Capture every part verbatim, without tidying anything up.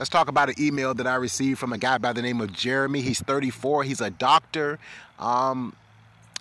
Let's talk about an email that I received from a guy by the name of Jeremy. He's thirty-four. He's a doctor. Um,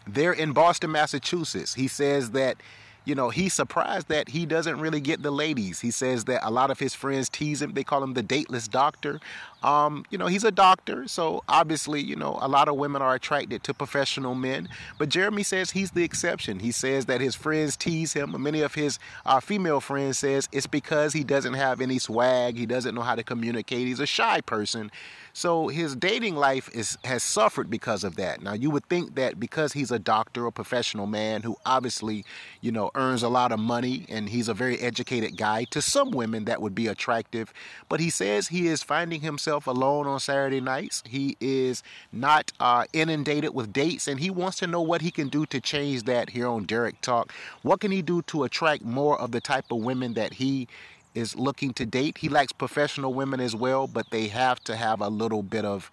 they're in Boston, Massachusetts. He says that, you know, he's surprised that he doesn't really get the ladies. He says that a lot of his friends tease him. They call him the dateless doctor. Um, you know, he's a doctor. So obviously, you know, a lot of women are attracted to professional men. But Jeremy says he's the exception. He says that his friends tease him. Many of his uh, female friends says it's because he doesn't have any swag. He doesn't know how to communicate. He's a shy person. So his dating life is has suffered because of that. Now, you would think that because he's a doctor, a professional man who obviously, you know, earns a lot of money and he's a very educated guy, to some women that would be attractive. But he says he is finding himself alone on Saturday nights. He is not uh, inundated with dates, and he wants to know what he can do to change that here on Derek Talk. What can he do to attract more of the type of women that he is looking to date? He likes professional women as well, but they have to have a little bit of,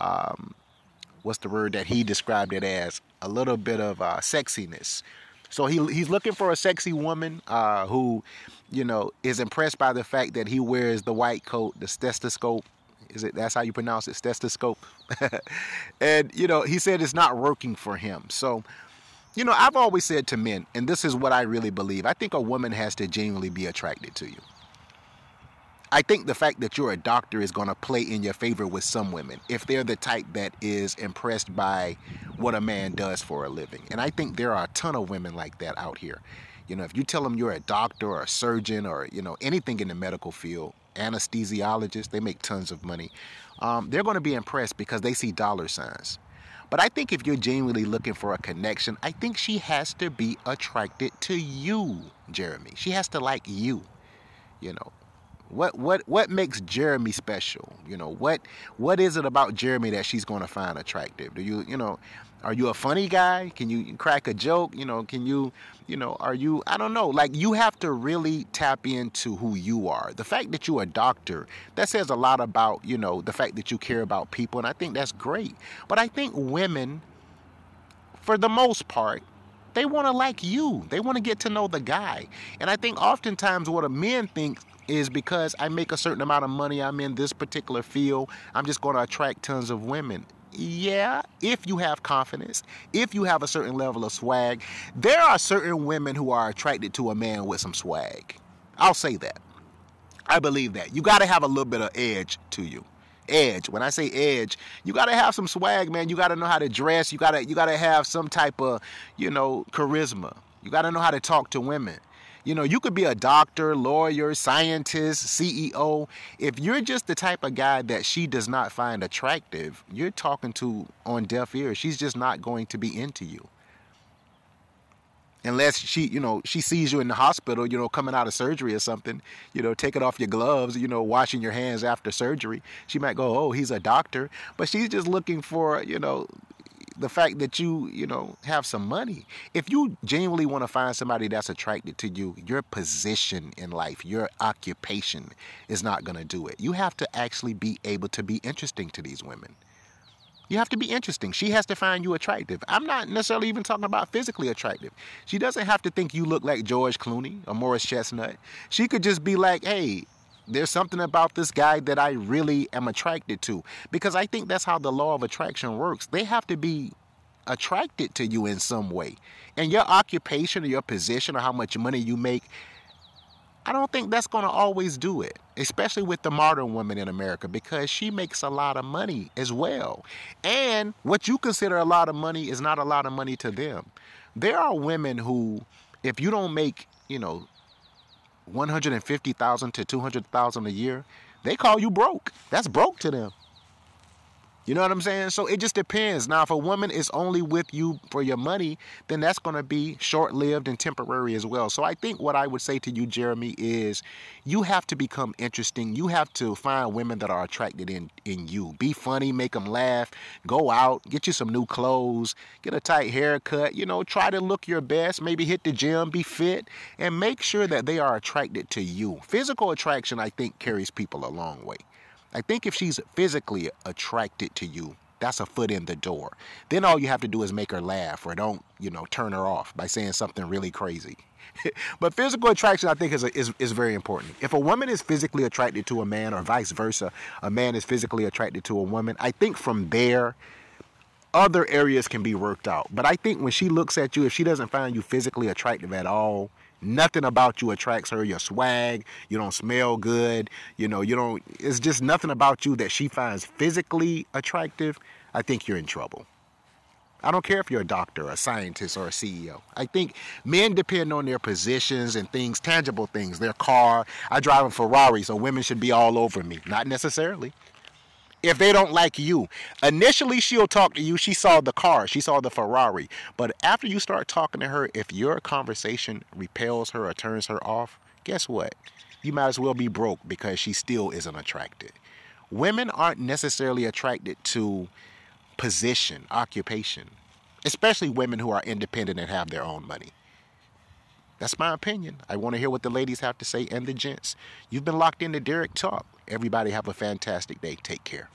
um, what's the word that he described it as? A little bit of uh, sexiness. So he he's looking for a sexy woman uh, who, you know, is impressed by the fact that he wears the white coat, the stethoscope. Is it that's how you pronounce it, stethoscope? And, you know, he said it's not working for him. So, you know, I've always said to men, and this is what I really believe, I think a woman has to genuinely be attracted to you. I think the fact that you're a doctor is going to play in your favor with some women if they're the type that is impressed by what a man does for a living. And I think there are a ton of women like that out here. You know, if you tell them you're a doctor or a surgeon or, you know, anything in the medical field, anesthesiologists, they make tons of money. Um, they're going to be impressed because they see dollar signs. But I think if you're genuinely looking for a connection, I think she has to be attracted to you, Jeremy. She has to like you, you know. What what what makes Jeremy special? You know, what what is it about Jeremy that she's going to find attractive? Do you you know, are you a funny guy? Can you crack a joke? You know, can you you know, are you I don't know. Like, you have to really tap into who you are. The fact that you're a doctor, that says a lot about, you know, the fact that you care about people, and I think that's great. But I think women, for the most part, they want to like you. They want to get to know the guy. And I think oftentimes what a man thinks is, because I make a certain amount of money, I'm in this particular field, I'm just going to attract tons of women. Yeah, if you have confidence, if you have a certain level of swag, there are certain women who are attracted to a man with some swag. I'll say that. I believe that. You got to have a little bit of edge to you. Edge. When I say edge, you got to have some swag, man. You got to know how to dress. You got to you got to have some type of, you know, charisma. You got to know how to talk to women. You know, you could be a doctor, lawyer, scientist, C E O. If you're just the type of guy that she does not find attractive, you're talking to on deaf ears. She's just not going to be into you. Unless she, you know, she sees you in the hospital, you know, coming out of surgery or something, you know, taking off your gloves, you know, washing your hands after surgery. She might go, oh, he's a doctor. But she's just looking for, you know, the fact that you, you know, have some money. If you genuinely want to find somebody that's attracted to you, your position in life, your occupation is not going to do it. You have to actually be able to be interesting to these women. You have to be interesting. She has to find you attractive. I'm not necessarily even talking about physically attractive. She doesn't have to think you look like George Clooney or Morris Chestnut. She could just be like, hey, there's something about this guy that I really am attracted to. Because I think that's how the law of attraction works. They have to be attracted to you in some way. And your occupation or your position or how much money you make, I don't think that's going to always do it, especially with the modern woman in America, because she makes a lot of money as well. And what you consider a lot of money is not a lot of money to them. There are women who, if you don't make, you know, one hundred fifty thousand dollars to two hundred thousand dollars a year, they call you broke. That's broke to them. You know what I'm saying? So it just depends. Now, if a woman is only with you for your money, then that's going to be short-lived and temporary as well. So I think what I would say to you, Jeremy, is you have to become interesting. You have to find women that are attracted in, in you. Be funny. Make them laugh. Go out. Get you some new clothes. Get a tight haircut. You know, try to look your best. Maybe hit the gym. Be fit. And make sure that they are attracted to you. Physical attraction, I think, carries people a long way. I think if she's physically attracted to you, That's a foot in the door. Then all you have to do is make her laugh, or don't, you know, turn her off by saying something really crazy. But physical attraction, I think, is, a, is is very important. If a woman is physically attracted to a man, or vice versa, a man is physically attracted to a woman, I think from there, other areas can be worked out. But I think when she looks at you, if she doesn't find you physically attractive at all, nothing about you attracts her. Your swag, you don't smell good, you know, you don't, it's just nothing about you that she finds physically attractive, I think you're in trouble. I don't care if you're a doctor, a scientist, or a C E O. I think men depend on their positions and things, tangible things, their car. I drive a Ferrari, so women should be all over me. Not necessarily. If they don't like you, initially she'll talk to you. She saw the car. She saw the Ferrari. But after you start talking to her, if your conversation repels her or turns her off, guess what? You might as well be broke, because she still isn't attracted. Women aren't necessarily attracted to position, occupation, especially women who are independent and have their own money. That's my opinion. I want to hear what the ladies have to say, and the gents. You've been locked into Derek Talk. Everybody have a fantastic day. Take care.